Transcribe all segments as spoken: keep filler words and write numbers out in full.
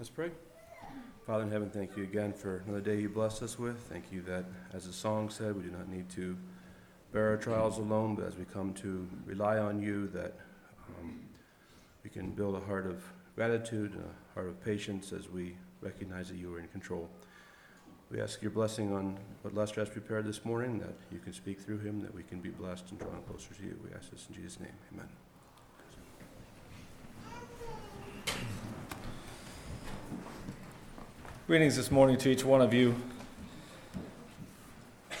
Let's pray. Father in heaven, thank you again for another day you blessed us with. Thank you that, as the song said, we do not need to bear our trials alone, but as we come to rely on you, that um, we can build a heart of gratitude, a heart of patience, as we recognize that you are in control. We ask your blessing on what Lester has prepared this morning, that you can speak through him, that we can be blessed and drawn closer to you. We ask this in Jesus' name. Amen. Greetings this morning to each one of you.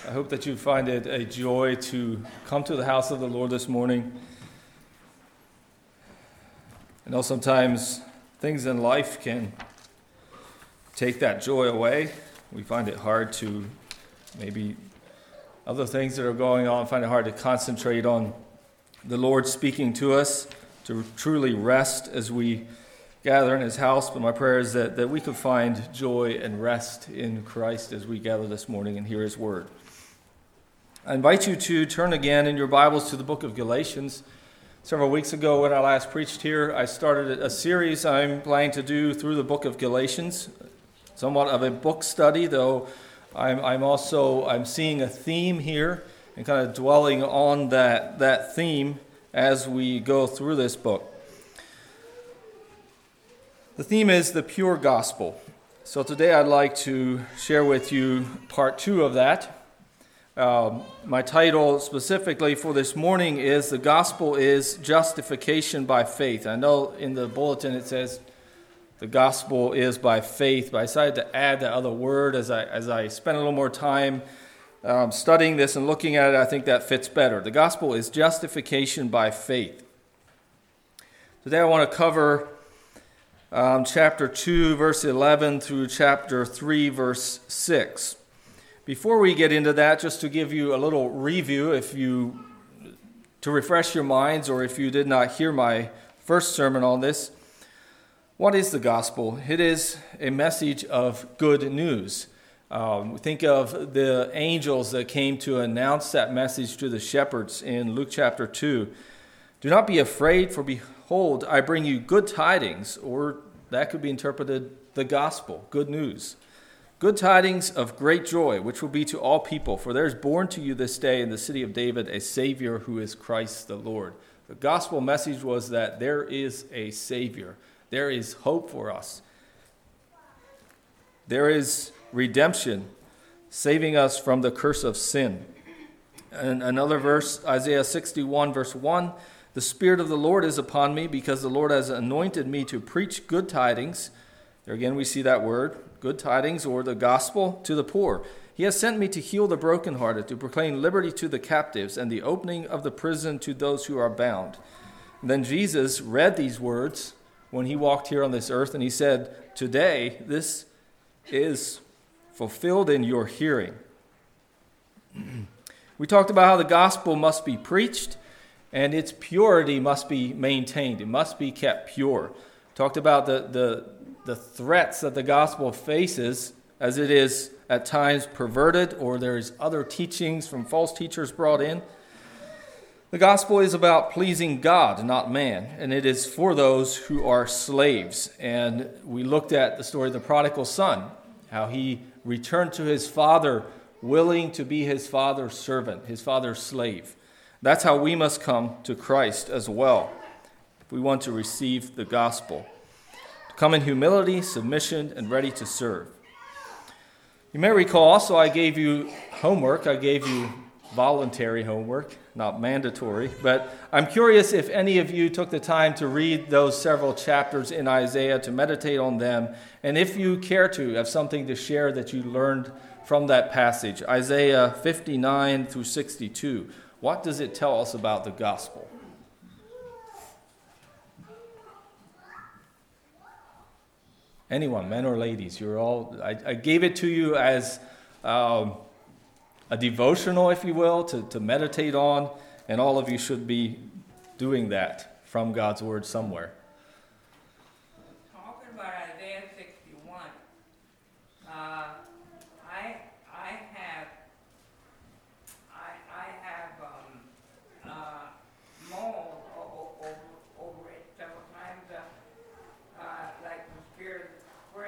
I hope that you find it a joy to come to the house of the Lord this morning. I know sometimes things in life can take that joy away. We find it hard to, maybe other things that are going on, find it hard to concentrate on the Lord speaking to us, to truly rest as we gather in his house. But my prayer is that, that we could find joy and rest in Christ as we gather this morning and hear his word. I invite you to turn again in your Bibles to the book of Galatians. Several weeks ago when I last preached here, I started a series I'm planning to do through the book of Galatians. Somewhat of a book study, though I'm, I'm also I'm seeing a theme here and kind of dwelling on that, that theme as we go through this book. The theme is the pure gospel. So today I'd like to share with you part two of that. Um, my title specifically for this morning is The Gospel is Justification by Faith. I know in the bulletin it says the gospel is by faith, but I decided to add that other word as I as I spent a little more time um, studying this and looking at it. I think that fits better. The gospel is justification by faith. Today I want to cover um, chapter two, verse eleven through chapter three, verse six. Before we get into that, just to give you a little review, if you to refresh your minds, or if you did not hear my first sermon on this. What is the gospel? It is a message of good news. Um, think of the angels that came to announce that message to the shepherds in Luke chapter two. Do not be afraid, for behold, I bring you good tidings, or that could be interpreted the gospel, good news. Good tidings of great joy, which will be to all people, for there is born to you this day in the city of David a Savior who is Christ the Lord. The gospel message was that there is a Savior. There is hope for us. There is redemption, saving us from the curse of sin. And another verse, Isaiah sixty-one, verse one, the Spirit of the Lord is upon me because the Lord has anointed me to preach good tidings. There again we see that word, good tidings or the gospel to the poor. He has sent me to heal the brokenhearted, to proclaim liberty to the captives and the opening of the prison to those who are bound. And then Jesus read these words when he walked here on this earth, and he said, today, this is fulfilled in your hearing. We talked about how the gospel must be preached, and its purity must be maintained. It must be kept pure. Talked about the, the, the threats that the gospel faces, as it is at times perverted, or there's other teachings from false teachers brought in. The gospel is about pleasing God, not man, and it is for those who are slaves. And we looked at the story of the prodigal son, how he returned to his father, willing to be his father's servant, his father's slave. That's how we must come to Christ as well, if we want to receive the gospel. To come in humility, submission, and ready to serve. You may recall, also I gave you homework, I gave you voluntary homework, not mandatory, but I'm curious if any of you took the time to read those several chapters in Isaiah, to meditate on them, and if you care to, have something to share that you learned from that passage, Isaiah fifty-nine through sixty-two. What does it tell us about the gospel? Anyone, men or ladies, you're all, I, I gave it to you as, um, a devotional, if you will, to, to meditate on, and all of you should be doing that from God's Word somewhere. Talking about Isaiah sixty-one, uh, I I have I I have um, uh, mulled over, over, over it several times, uh, uh, like the Spirit of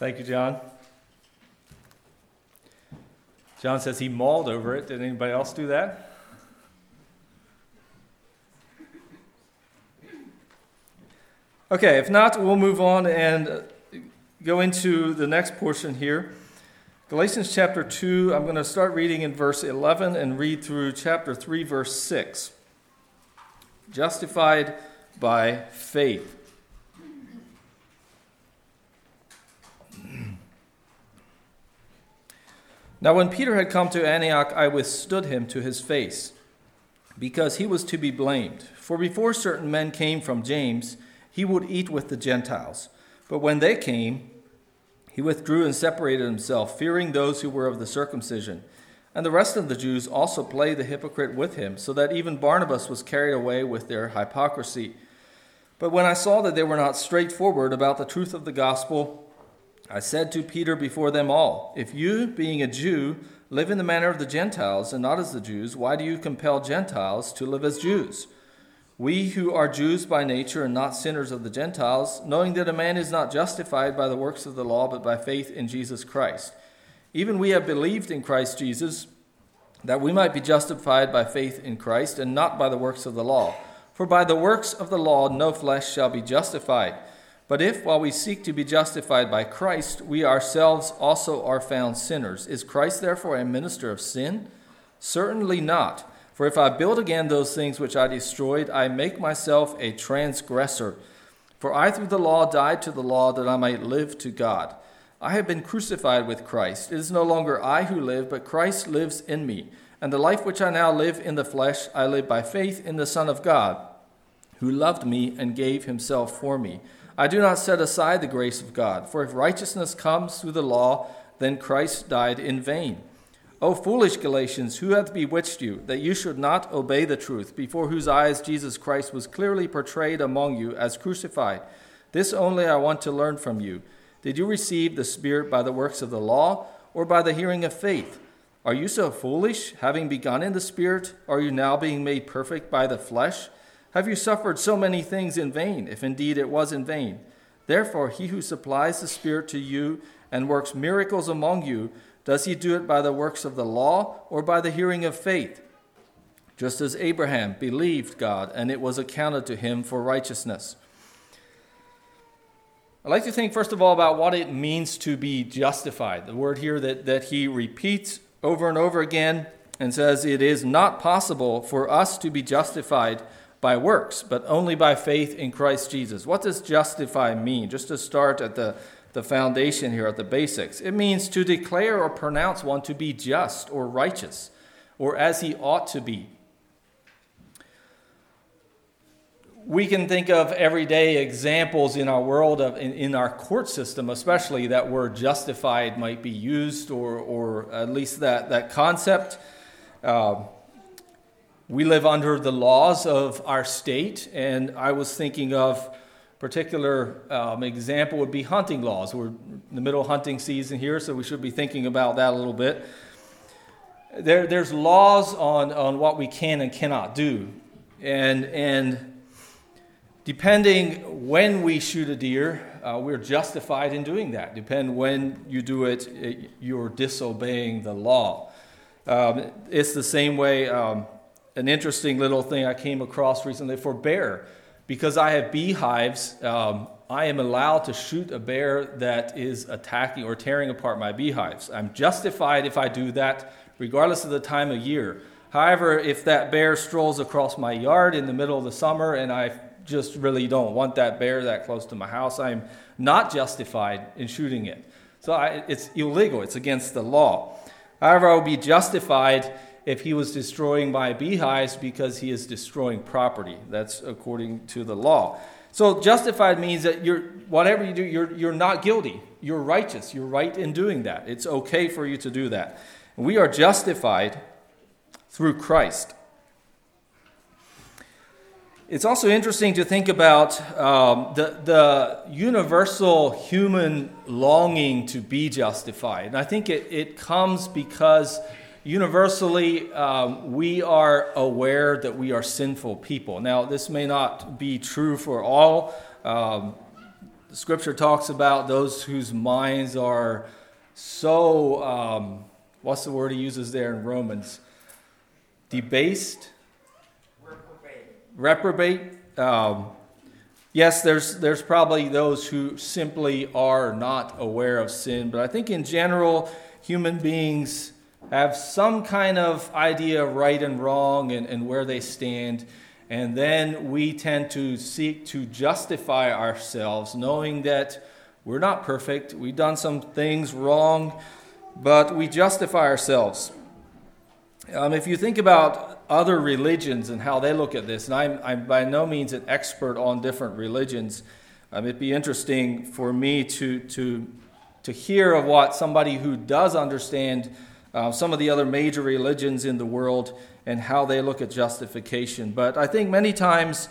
Thank you, John. John says he mauled over it. Did anybody else do that? Okay, if not, we'll move on and go into the next portion here. Galatians chapter two, I'm going to start reading in verse eleven and read through chapter three, verse six. Justified by faith. Now when Peter had come to Antioch, I withstood him to his face, because he was to be blamed. For before certain men came from James, he would eat with the Gentiles. But when they came, he withdrew and separated himself, fearing those who were of the circumcision. And the rest of the Jews also played the hypocrite with him, so that even Barnabas was carried away with their hypocrisy. But when I saw that they were not straightforward about the truth of the gospel, I said to Peter before them all, if you, being a Jew, live in the manner of the Gentiles and not as the Jews, why do you compel Gentiles to live as Jews? We who are Jews by nature and not sinners of the Gentiles, knowing that a man is not justified by the works of the law, but by faith in Jesus Christ. Even we have believed in Christ Jesus, that we might be justified by faith in Christ and not by the works of the law. For by the works of the law no flesh shall be justified. But if, while we seek to be justified by Christ, we ourselves also are found sinners, is Christ therefore a minister of sin? Certainly not. For if I build again those things which I destroyed, I make myself a transgressor. For I through the law died to the law, that I might live to God. I have been crucified with Christ. It is no longer I who live, but Christ lives in me. And the life which I now live in the flesh, I live by faith in the Son of God, who loved me and gave himself for me. I do not set aside the grace of God, for if righteousness comes through the law, then Christ died in vain. O foolish Galatians, who hath bewitched you, that you should not obey the truth, before whose eyes Jesus Christ was clearly portrayed among you as crucified? This only I want to learn from you. Did you receive the Spirit by the works of the law, or by the hearing of faith? Are you so foolish? Having begun in the Spirit, are you now being made perfect by the flesh? Have you suffered so many things in vain, if indeed it was in vain? Therefore, he who supplies the Spirit to you and works miracles among you, does he do it by the works of the law or by the hearing of faith? Just as Abraham believed God, and it was accounted to him for righteousness. I'd like to think, first of all, about what it means to be justified. The word here that, that he repeats over and over again and says, it is not possible for us to be justified by works, but only by faith in Christ Jesus. What does justify mean? Just to start at the, the foundation here, at the basics. It means to declare or pronounce one to be just or righteous, or as he ought to be. We can think of everyday examples in our world, of in, in our court system especially, that word justified might be used, or, or at least that, that concept. Um, We live under the laws of our state, and I was thinking of particular um, example would be hunting laws. We're in the middle of hunting season here, so we should be thinking about that a little bit. There, there's laws on, on what we can and cannot do, and and depending when we shoot a deer, uh, we're justified in doing that. Depend when you do it, it you're disobeying the law. Um, it's the same way. Um, An interesting little thing I came across recently for bear. Because I have beehives, um, I am allowed to shoot a bear that is attacking or tearing apart my beehives. I'm justified if I do that, regardless of the time of year. However, if that bear strolls across my yard in the middle of the summer and I just really don't want that bear that close to my house, I'm not justified in shooting it. So I, it's illegal. It's against the law. However, I will be justified if he was destroying my beehives because he is destroying property. That's according to the law. So justified means that you're whatever you do, you're you're not guilty. You're righteous. You're right in doing that. It's okay for you to do that. We are justified through Christ. It's also interesting to think about um, the, the universal human longing to be justified. And I think it, it comes because universally, um, we are aware that we are sinful people. Now, this may not be true for all. Um, The scripture talks about those whose minds are so, um, what's the word he uses there in Romans? Debased? Reprobate. Reprobate. Um, yes, there's there's probably those who simply are not aware of sin, but I think in general, human beings have some kind of idea of right and wrong and, and where they stand. And then we tend to seek to justify ourselves, knowing that we're not perfect. We've done some things wrong, but we justify ourselves. Um, if you think about other religions and how they look at this, and I'm, I'm by no means an expert on different religions, um, it'd be interesting for me to to to hear of what somebody who does understand Uh, some of the other major religions in the world and how they look at justification. But I think many times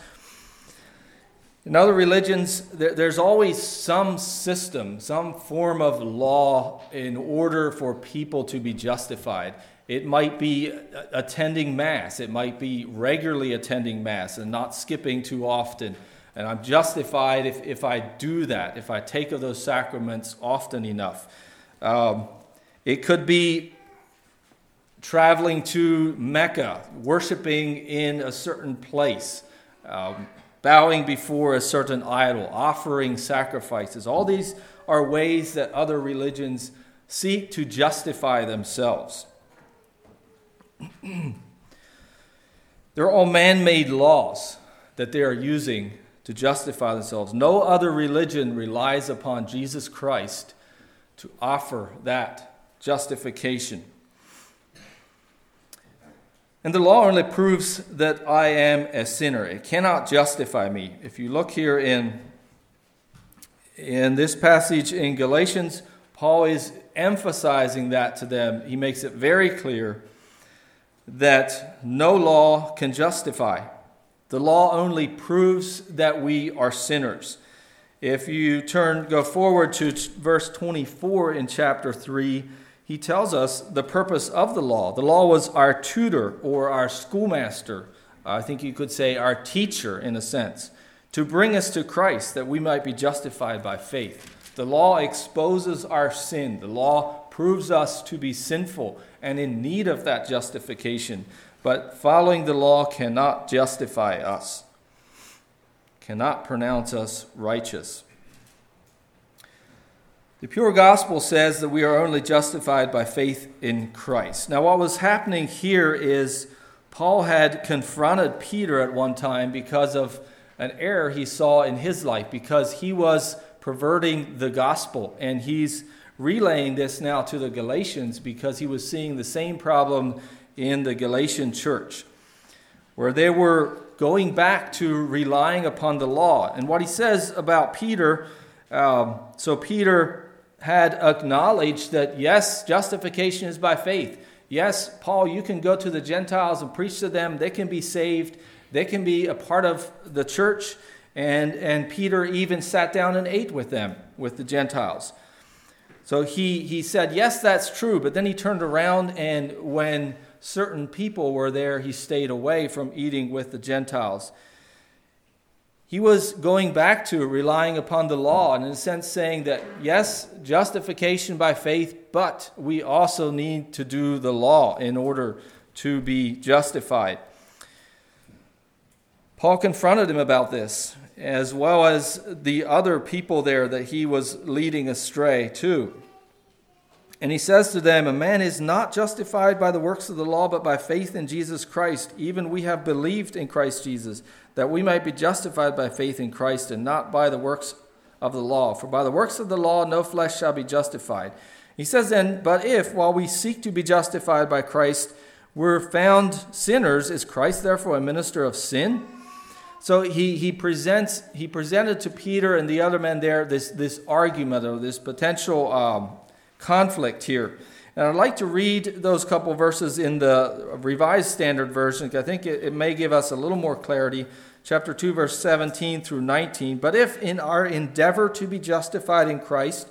in other religions, there, there's always some system, some form of law in order for people to be justified. It might be attending Mass. It might be regularly attending Mass and not skipping too often. And I'm justified if, if I do that, if I take of those sacraments often enough. Um, it could be traveling to Mecca, worshiping in a certain place, um, bowing before a certain idol, offering sacrifices. All these are ways that other religions seek to justify themselves. They're all man-made laws that they are using to justify themselves. No other religion relies upon Jesus Christ to offer that justification. And the law only proves that I am a sinner. It cannot justify me. If you look here in, in this passage in Galatians, Paul is emphasizing that to them. He makes it very clear that no law can justify. The law only proves that we are sinners. If you turn, go forward to verse twenty-four in chapter three, he tells us the purpose of the law. The law was our tutor or our schoolmaster. I think you could say our teacher in a sense, to bring us to Christ that we might be justified by faith. The law exposes our sin. The law proves us to be sinful and in need of that justification. But following the law cannot justify us, cannot pronounce us righteous. The pure gospel says that we are only justified by faith in Christ. Now, what was happening here is Paul had confronted Peter at one time because of an error he saw in his life, because he was perverting the gospel. And he's relaying this now to the Galatians because he was seeing the same problem in the Galatian church, where they were going back to relying upon the law. And what he says about Peter, um, so Peter had acknowledged that, yes, justification is by faith. Yes, Paul, you can go to the Gentiles and preach to them. They can be saved. They can be a part of the church. And, and Peter even sat down and ate with them, with the Gentiles. So he, he said, yes, that's true. But then he turned around, and when certain people were there, he stayed away from eating with the Gentiles. He was going back to relying upon the law and in a sense saying that, yes, justification by faith, but we also need to do the law in order to be justified. Paul confronted him about this, as well as the other people there that he was leading astray too. And he says to them, a man is not justified by the works of the law, but by faith in Jesus Christ. Even we have believed in Christ Jesus, that we might be justified by faith in Christ and not by the works of the law. For by the works of the law, no flesh shall be justified. He says then, but if, while we seek to be justified by Christ, we're found sinners, is Christ therefore a minister of sin? So he he presents he presented to Peter and the other men there this, this argument or this potential um, conflict here. And I'd like to read those couple verses in the Revised Standard Version. I think it, it may give us a little more clarity. Chapter two, verse seventeen through nineteen. But if in our endeavor to be justified in Christ,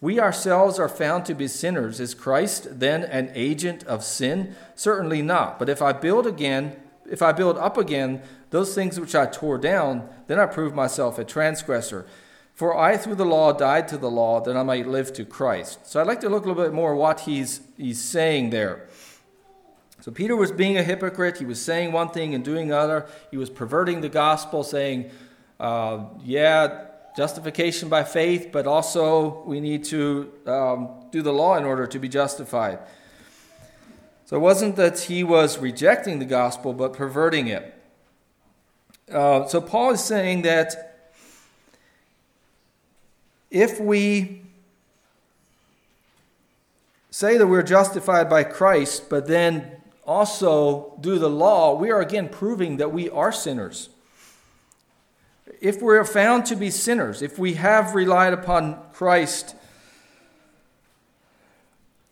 we ourselves are found to be sinners, is Christ then an agent of sin? Certainly not. But if I build again, if I build up again those things which I tore down, then I prove myself a transgressor. For I, through the law, died to the law, that I might live to Christ. So I'd like to look a little bit more at what he's he's saying there. So Peter was being a hypocrite. He was saying one thing and doing another. He was perverting the gospel, saying, uh, yeah, justification by faith, but also we need to um, do the law in order to be justified. So it wasn't that he was rejecting the gospel, but perverting it. Uh, so Paul is saying that if we say that we're justified by Christ, but then also do the law, we are again proving that we are sinners. If we're found to be sinners, if we have relied upon Christ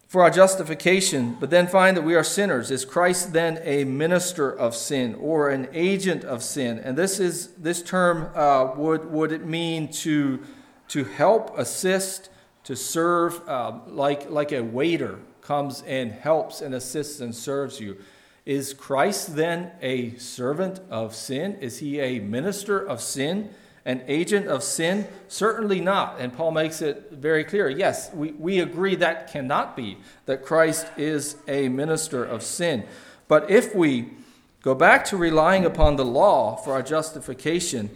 for our justification, but then find that we are sinners, is Christ then a minister of sin or an agent of sin? And this is this term uh, would would it mean to to help, assist, to serve, uh, like, like a waiter comes and helps and assists and serves you. Is Christ then a servant of sin? Is he a minister of sin, an agent of sin? Certainly not. And Paul makes it very clear. Yes, we, we agree that cannot be, that Christ is a minister of sin. But if we go back to relying upon the law for our justification,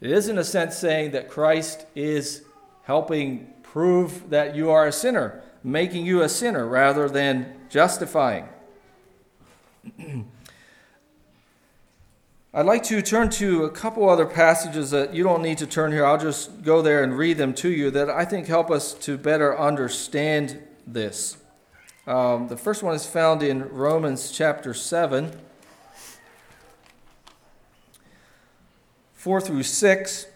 it is, in a sense, saying that Christ is helping prove that you are a sinner, making you a sinner rather than justifying. I'd like to turn to a couple other passages that you don't need to turn here. I'll just go there and read them to you that I think help us to better understand this. Um, the first one is found in Romans chapter seven. four through six,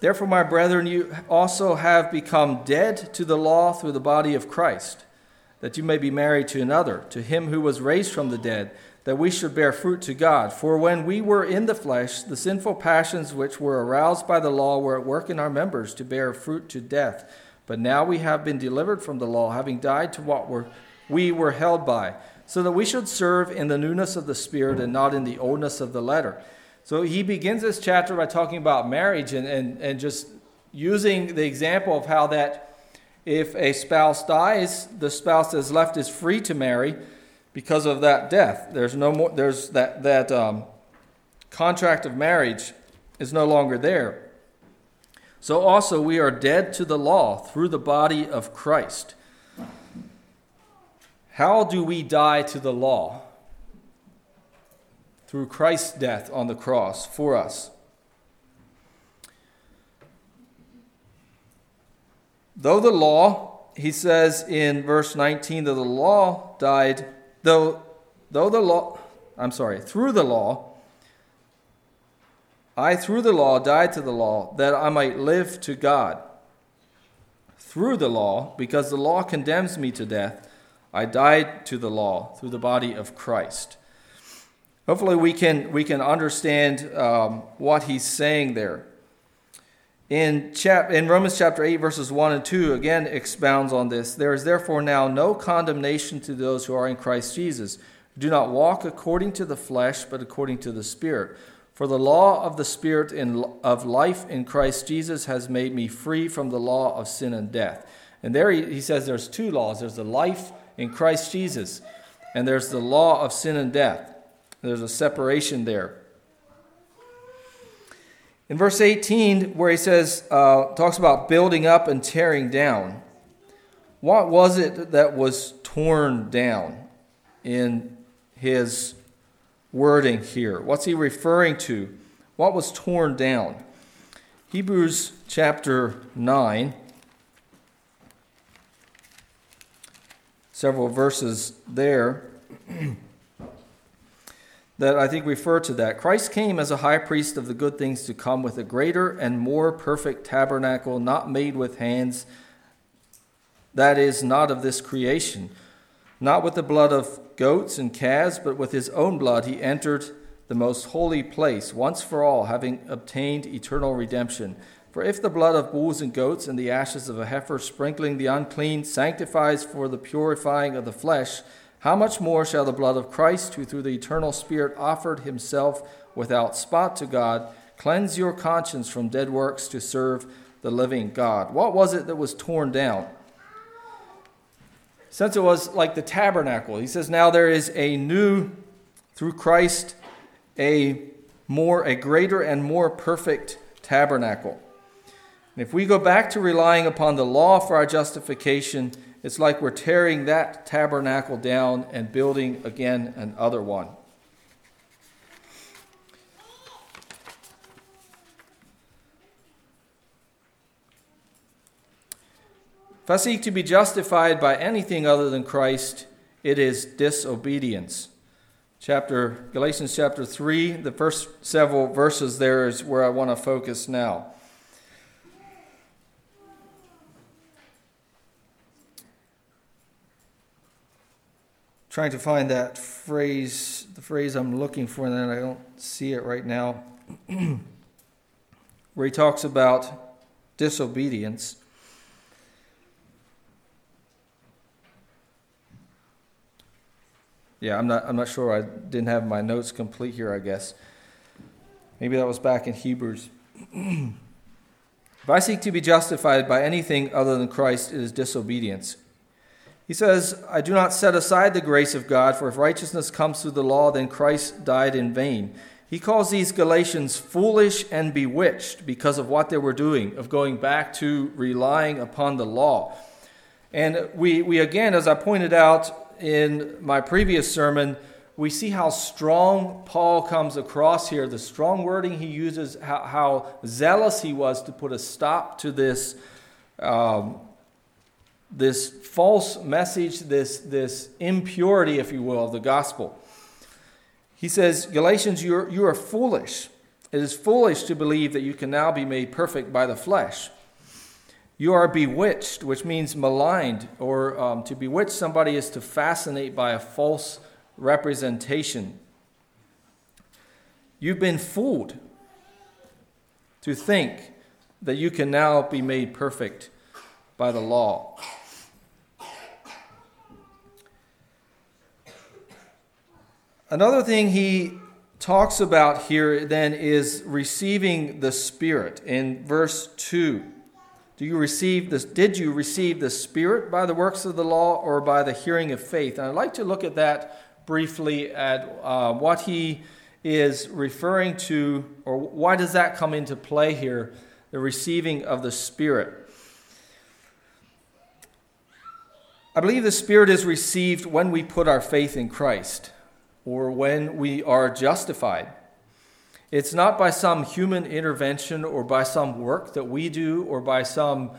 therefore, my brethren, you also have become dead to the law through the body of Christ, that you may be married to another, to him who was raised from the dead, that we should bear fruit to God. For when we were in the flesh, the sinful passions which were aroused by the law were at work in our members to bear fruit to death. But now we have been delivered from the law, having died to what were, we were held by, so that we should serve in the newness of the Spirit and not in the oldness of the letter. So he begins this chapter by talking about marriage and, and, and just using the example of how that if a spouse dies, the spouse that is left is free to marry because of that death. There's no more. There's that that um, contract of marriage is no longer there. So also we are dead to the law through the body of Christ. How do we die to the law? Through Christ's death on the cross for us. Though the law, he says in verse nineteen, that the law died, though, though the law, I'm sorry, through the law, I through the law died to the law, that I might live to God. Through the law, because the law condemns me to death, I died to the law through the body of Christ. Hopefully we can we can understand um, what he's saying there. In chap in Romans chapter eight, verses one and two, again expounds on this. There is therefore now no condemnation to those who are in Christ Jesus, who do not walk according to the flesh, but according to the Spirit. For the law of the Spirit in, of life in Christ Jesus has made me free from the law of sin and death. And there he, he says there's two laws. There's the life in Christ Jesus, and there's the law of sin and death. There's a separation there. In verse eighteen, where he says, uh, talks about building up and tearing down. What was it that was torn down in his wording here? What's he referring to? What was torn down? Hebrews chapter nine, several verses there. That I think refer to that. Christ came as a high priest of the good things to come with a greater and more perfect tabernacle, not made with hands, that is, not of this creation. Not with the blood of goats and calves, but with his own blood he entered the most holy place, once for all, having obtained eternal redemption. For if the blood of bulls and goats and the ashes of a heifer sprinkling the unclean sanctifies for the purifying of the flesh, how much more shall the blood of Christ, who through the eternal Spirit offered himself without spot to God, cleanse your conscience from dead works to serve the living God. What was it that was torn down? Since it was like the tabernacle, he says, now there is a new, through Christ, a more, a greater and more perfect tabernacle. And if we go back to relying upon the law for our justification, it's like we're tearing that tabernacle down and building again another one. If I seek to be justified by anything other than Christ, it is disobedience. Chapter Galatians chapter three, the first several verses there is where I want to focus now. Trying to find that phrase, the phrase I'm looking for, and then I don't see it right now, where he talks about disobedience. Yeah, I'm not I'm not sure. I didn't have my notes complete here, I guess. Maybe that was back in Hebrews. If I seek to be justified by anything other than Christ, it is disobedience. He says, I do not set aside the grace of God, for if righteousness comes through the law, then Christ died in vain. He calls these Galatians foolish and bewitched because of what they were doing, of going back to relying upon the law. And we, we again, as I pointed out, in my previous sermon, we see how strong Paul comes across here, the strong wording he uses, how, how zealous he was to put a stop to this um, this false message, this, this impurity, if you will, of the gospel. He says, Galatians, you are, you are foolish. It is foolish to believe that you can now be made perfect by the flesh. You are bewitched, which means maligned, or um, to bewitch somebody is to fascinate by a false representation. You've been fooled to think that you can now be made perfect by the law. Another thing he talks about here then is receiving the Spirit in verse two. Do you receive this? Did you receive the Spirit by the works of the law or by the hearing of faith? And I'd like to look at that briefly at uh, what he is referring to, or why does that come into play here, the receiving of the Spirit. I believe the Spirit is received when we put our faith in Christ or when we are justified. It's not by some human intervention or by some work that we do or by some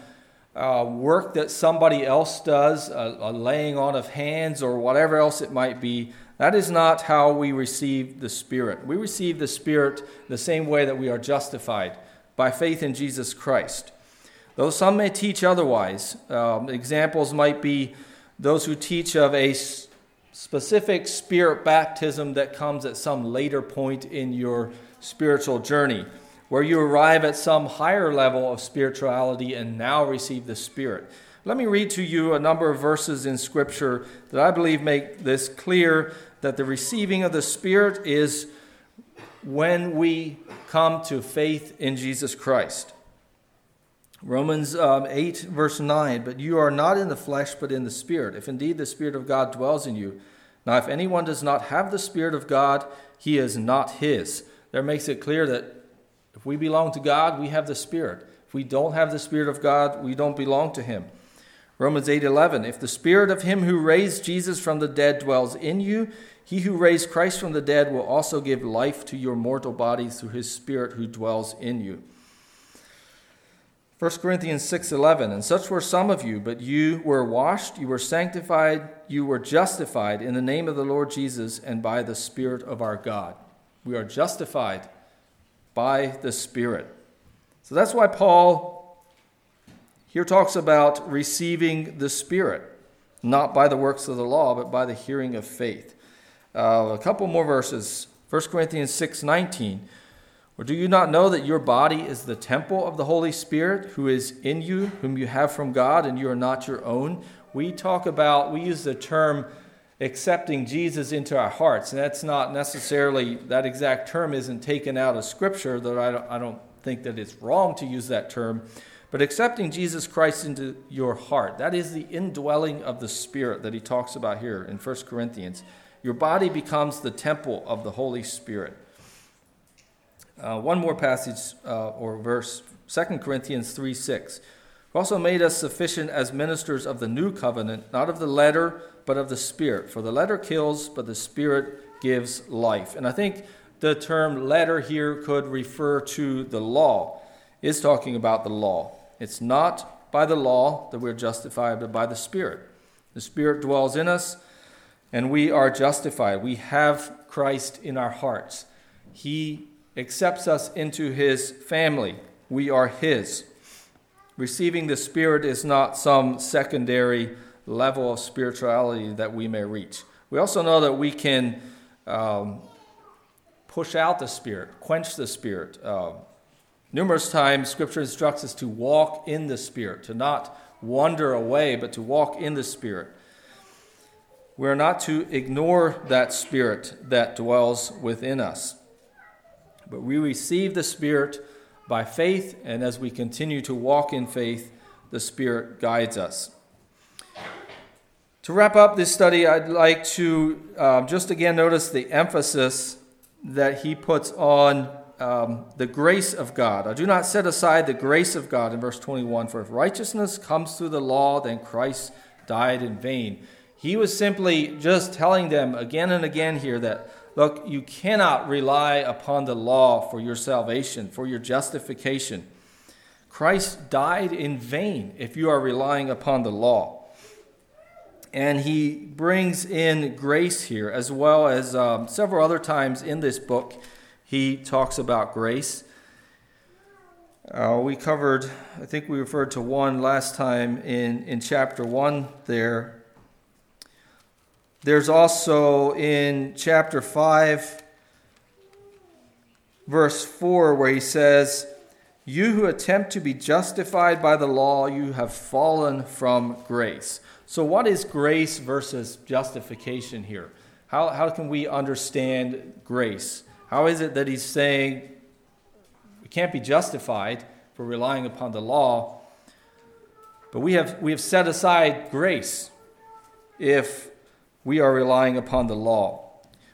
uh, work that somebody else does, a, a laying on of hands or whatever else it might be. That is not how we receive the Spirit. We receive the Spirit the same way that we are justified, by faith in Jesus Christ. Though some may teach otherwise, um, examples might be those who teach of a s- specific Spirit baptism that comes at some later point in your spiritual journey, where you arrive at some higher level of spirituality and now receive the Spirit. Let me read to you a number of verses in Scripture that I believe make this clear, that the receiving of the Spirit is when we come to faith in Jesus Christ. Romans um, eight, verse nine, but you are not in the flesh, but in the Spirit, if indeed the Spirit of God dwells in you. Now, if anyone does not have the Spirit of God, he is not his. That makes it clear that if we belong to God, we have the Spirit. If we don't have the Spirit of God, we don't belong to him. Romans eight eleven, if the Spirit of him who raised Jesus from the dead dwells in you, he who raised Christ from the dead will also give life to your mortal bodies through his Spirit who dwells in you. First Corinthians six eleven, and such were some of you, but you were washed, you were sanctified, you were justified in the name of the Lord Jesus and by the Spirit of our God. We are justified by the Spirit. So that's why Paul here talks about receiving the Spirit, not by the works of the law, but by the hearing of faith. Uh, a couple more verses. First Corinthians six nineteen. Or do you not know that your body is the temple of the Holy Spirit who is in you, whom you have from God, and you are not your own? We talk about, we use the term accepting Jesus into our hearts. And that's not necessarily, that exact term isn't taken out of Scripture, though I don't, I don't think that it's wrong to use that term. But accepting Jesus Christ into your heart, that is the indwelling of the Spirit that he talks about here in First Corinthians. Your body becomes the temple of the Holy Spirit. Uh, one more passage uh, or verse, Second Corinthians three six. Who also made us sufficient as ministers of the new covenant, not of the letter, but of the Spirit. For the letter kills, but the Spirit gives life. And I think the term letter here could refer to the law. It's talking about the law. It's not by the law that we're justified, but by the Spirit. The Spirit dwells in us, and we are justified. We have Christ in our hearts. He accepts us into his family. We are his. Receiving the Spirit is not some secondary level of spirituality that we may reach. We also know that we can um, push out the Spirit, quench the Spirit. Uh, Numerous times, Scripture instructs us to walk in the Spirit, to not wander away, but to walk in the Spirit. We're not to ignore that Spirit that dwells within us. But we receive the Spirit by faith, and as we continue to walk in faith, the Spirit guides us. To wrap up this study, I'd like to uh, just again notice the emphasis that he puts on Um, the grace of God. I do not set aside the grace of God in verse twenty-one, for if righteousness comes through the law, then Christ died in vain. He was simply just telling them again and again here that, look, you cannot rely upon the law for your salvation, for your justification. Christ died in vain if you are relying upon the law. And he brings in grace here, as well as um, several other times in this book. He talks about grace. Uh, we covered, I think we referred to one last time in, in chapter one there. There's also in chapter five, verse four, where he says, "You who attempt to be justified by the law, you have fallen from grace." So what is grace versus justification here? How, how can we understand grace? How is it that he's saying we can't be justified for relying upon the law, but we have we have set aside grace if we are relying upon the law?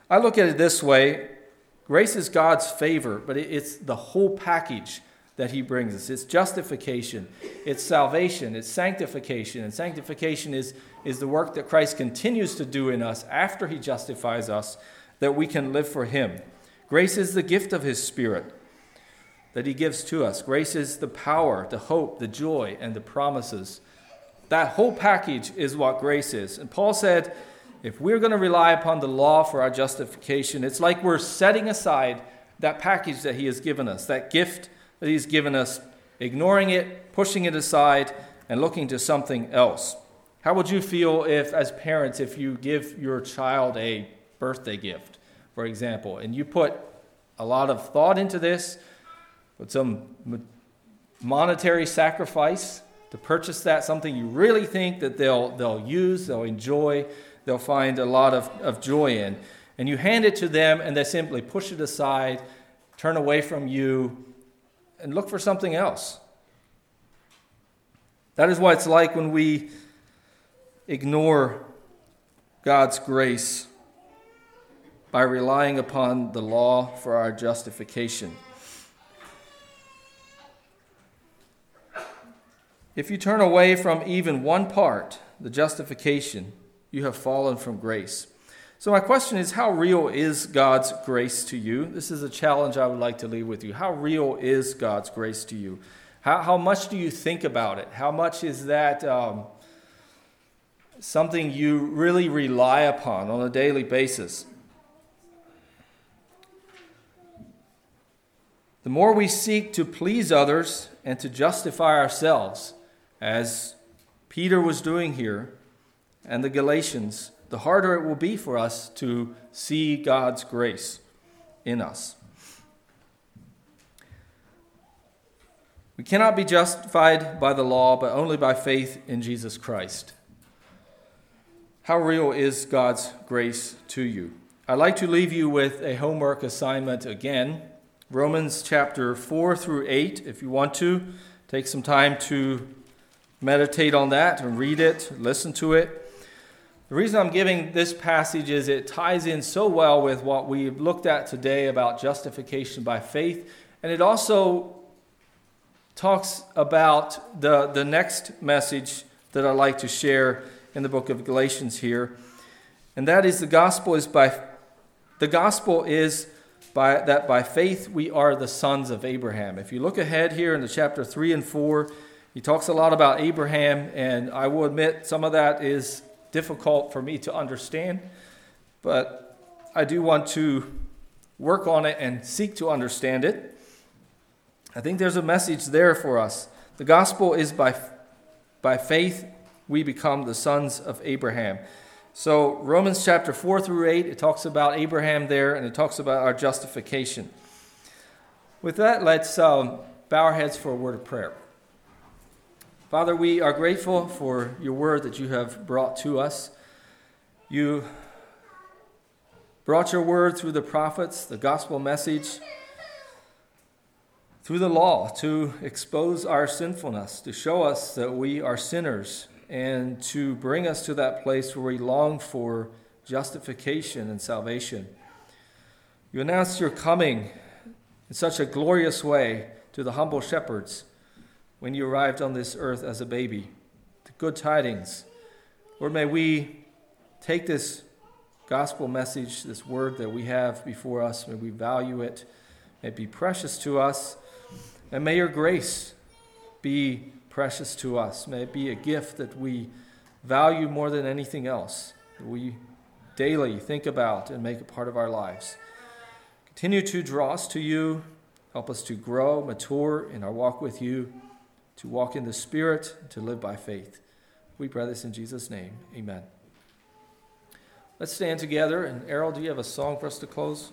I look at it this way. Grace is God's favor, but it's the whole package that he brings us. It's justification, it's salvation, it's sanctification, and sanctification is, is the work that Christ continues to do in us after he justifies us, that we can live for him. Grace is the gift of his Spirit that he gives to us. Grace is the power, the hope, the joy, and the promises. That whole package is what grace is. And Paul said, if we're going to rely upon the law for our justification, it's like we're setting aside that package that he has given us, that gift that he's given us, ignoring it, pushing it aside, and looking to something else. How would you feel if, as parents, if you give your child a birthday gift, for example, and you put a lot of thought into this, put some monetary sacrifice to purchase that, something you really think that they'll they'll use, they'll enjoy, they'll find a lot of, of joy in, and you hand it to them and they simply push it aside, turn away from you, and look for something else. That is what it's like when we ignore God's grace by relying upon the law for our justification. If you turn away from even one part, the justification, you have fallen from grace. So my question is, how real is God's grace to you? This is a challenge I would like to leave with you. How real is God's grace to you? How, how much do you think about it? How much is that um, something you really rely upon on a daily basis? The more we seek to please others and to justify ourselves, as Peter was doing here and the Galatians, the harder it will be for us to see God's grace in us. We cannot be justified by the law, but only by faith in Jesus Christ. How real is God's grace to you? I'd like to leave you with a homework assignment again. Romans chapter four through eight, if you want to, Take some time to meditate on that and read it, listen to it. The reason I'm giving this passage is it ties in so well with what we looked at today about justification by faith. And it also talks about the, the next message that I'd like to share in the book of Galatians here. And that is the gospel is by the gospel is by that by faith we are the sons of Abraham. If you look ahead here into chapter three and four, he talks a lot about Abraham, and I will admit some of that is difficult for me to understand, but I do want to work on it and seek to understand it. I think there's a message there for us. The gospel is by by faith we become the sons of Abraham. So Romans chapter four through eight, it talks about Abraham there, and it talks about our justification. With that, let's um, bow our heads for a word of prayer. Father, we are grateful for your word that you have brought to us. You brought your word through the prophets, the gospel message, through the law to expose our sinfulness, to show us that we are sinners, and to bring us to that place where we long for justification and salvation. You announced your coming in such a glorious way to the humble shepherds when you arrived on this earth as a baby. The good tidings. Lord, may we take this gospel message, this word that we have before us, may we value it, may it be precious to us. And may your grace be precious to us. May it be a gift that we value more than anything else, that we daily think about and make a part of our lives. Continue to draw us to you. Help us to grow, mature in our walk with you, to walk in the Spirit, to live by faith. We pray this in Jesus' name. Amen. Let's stand together. And Errol, do you have a song for us to close?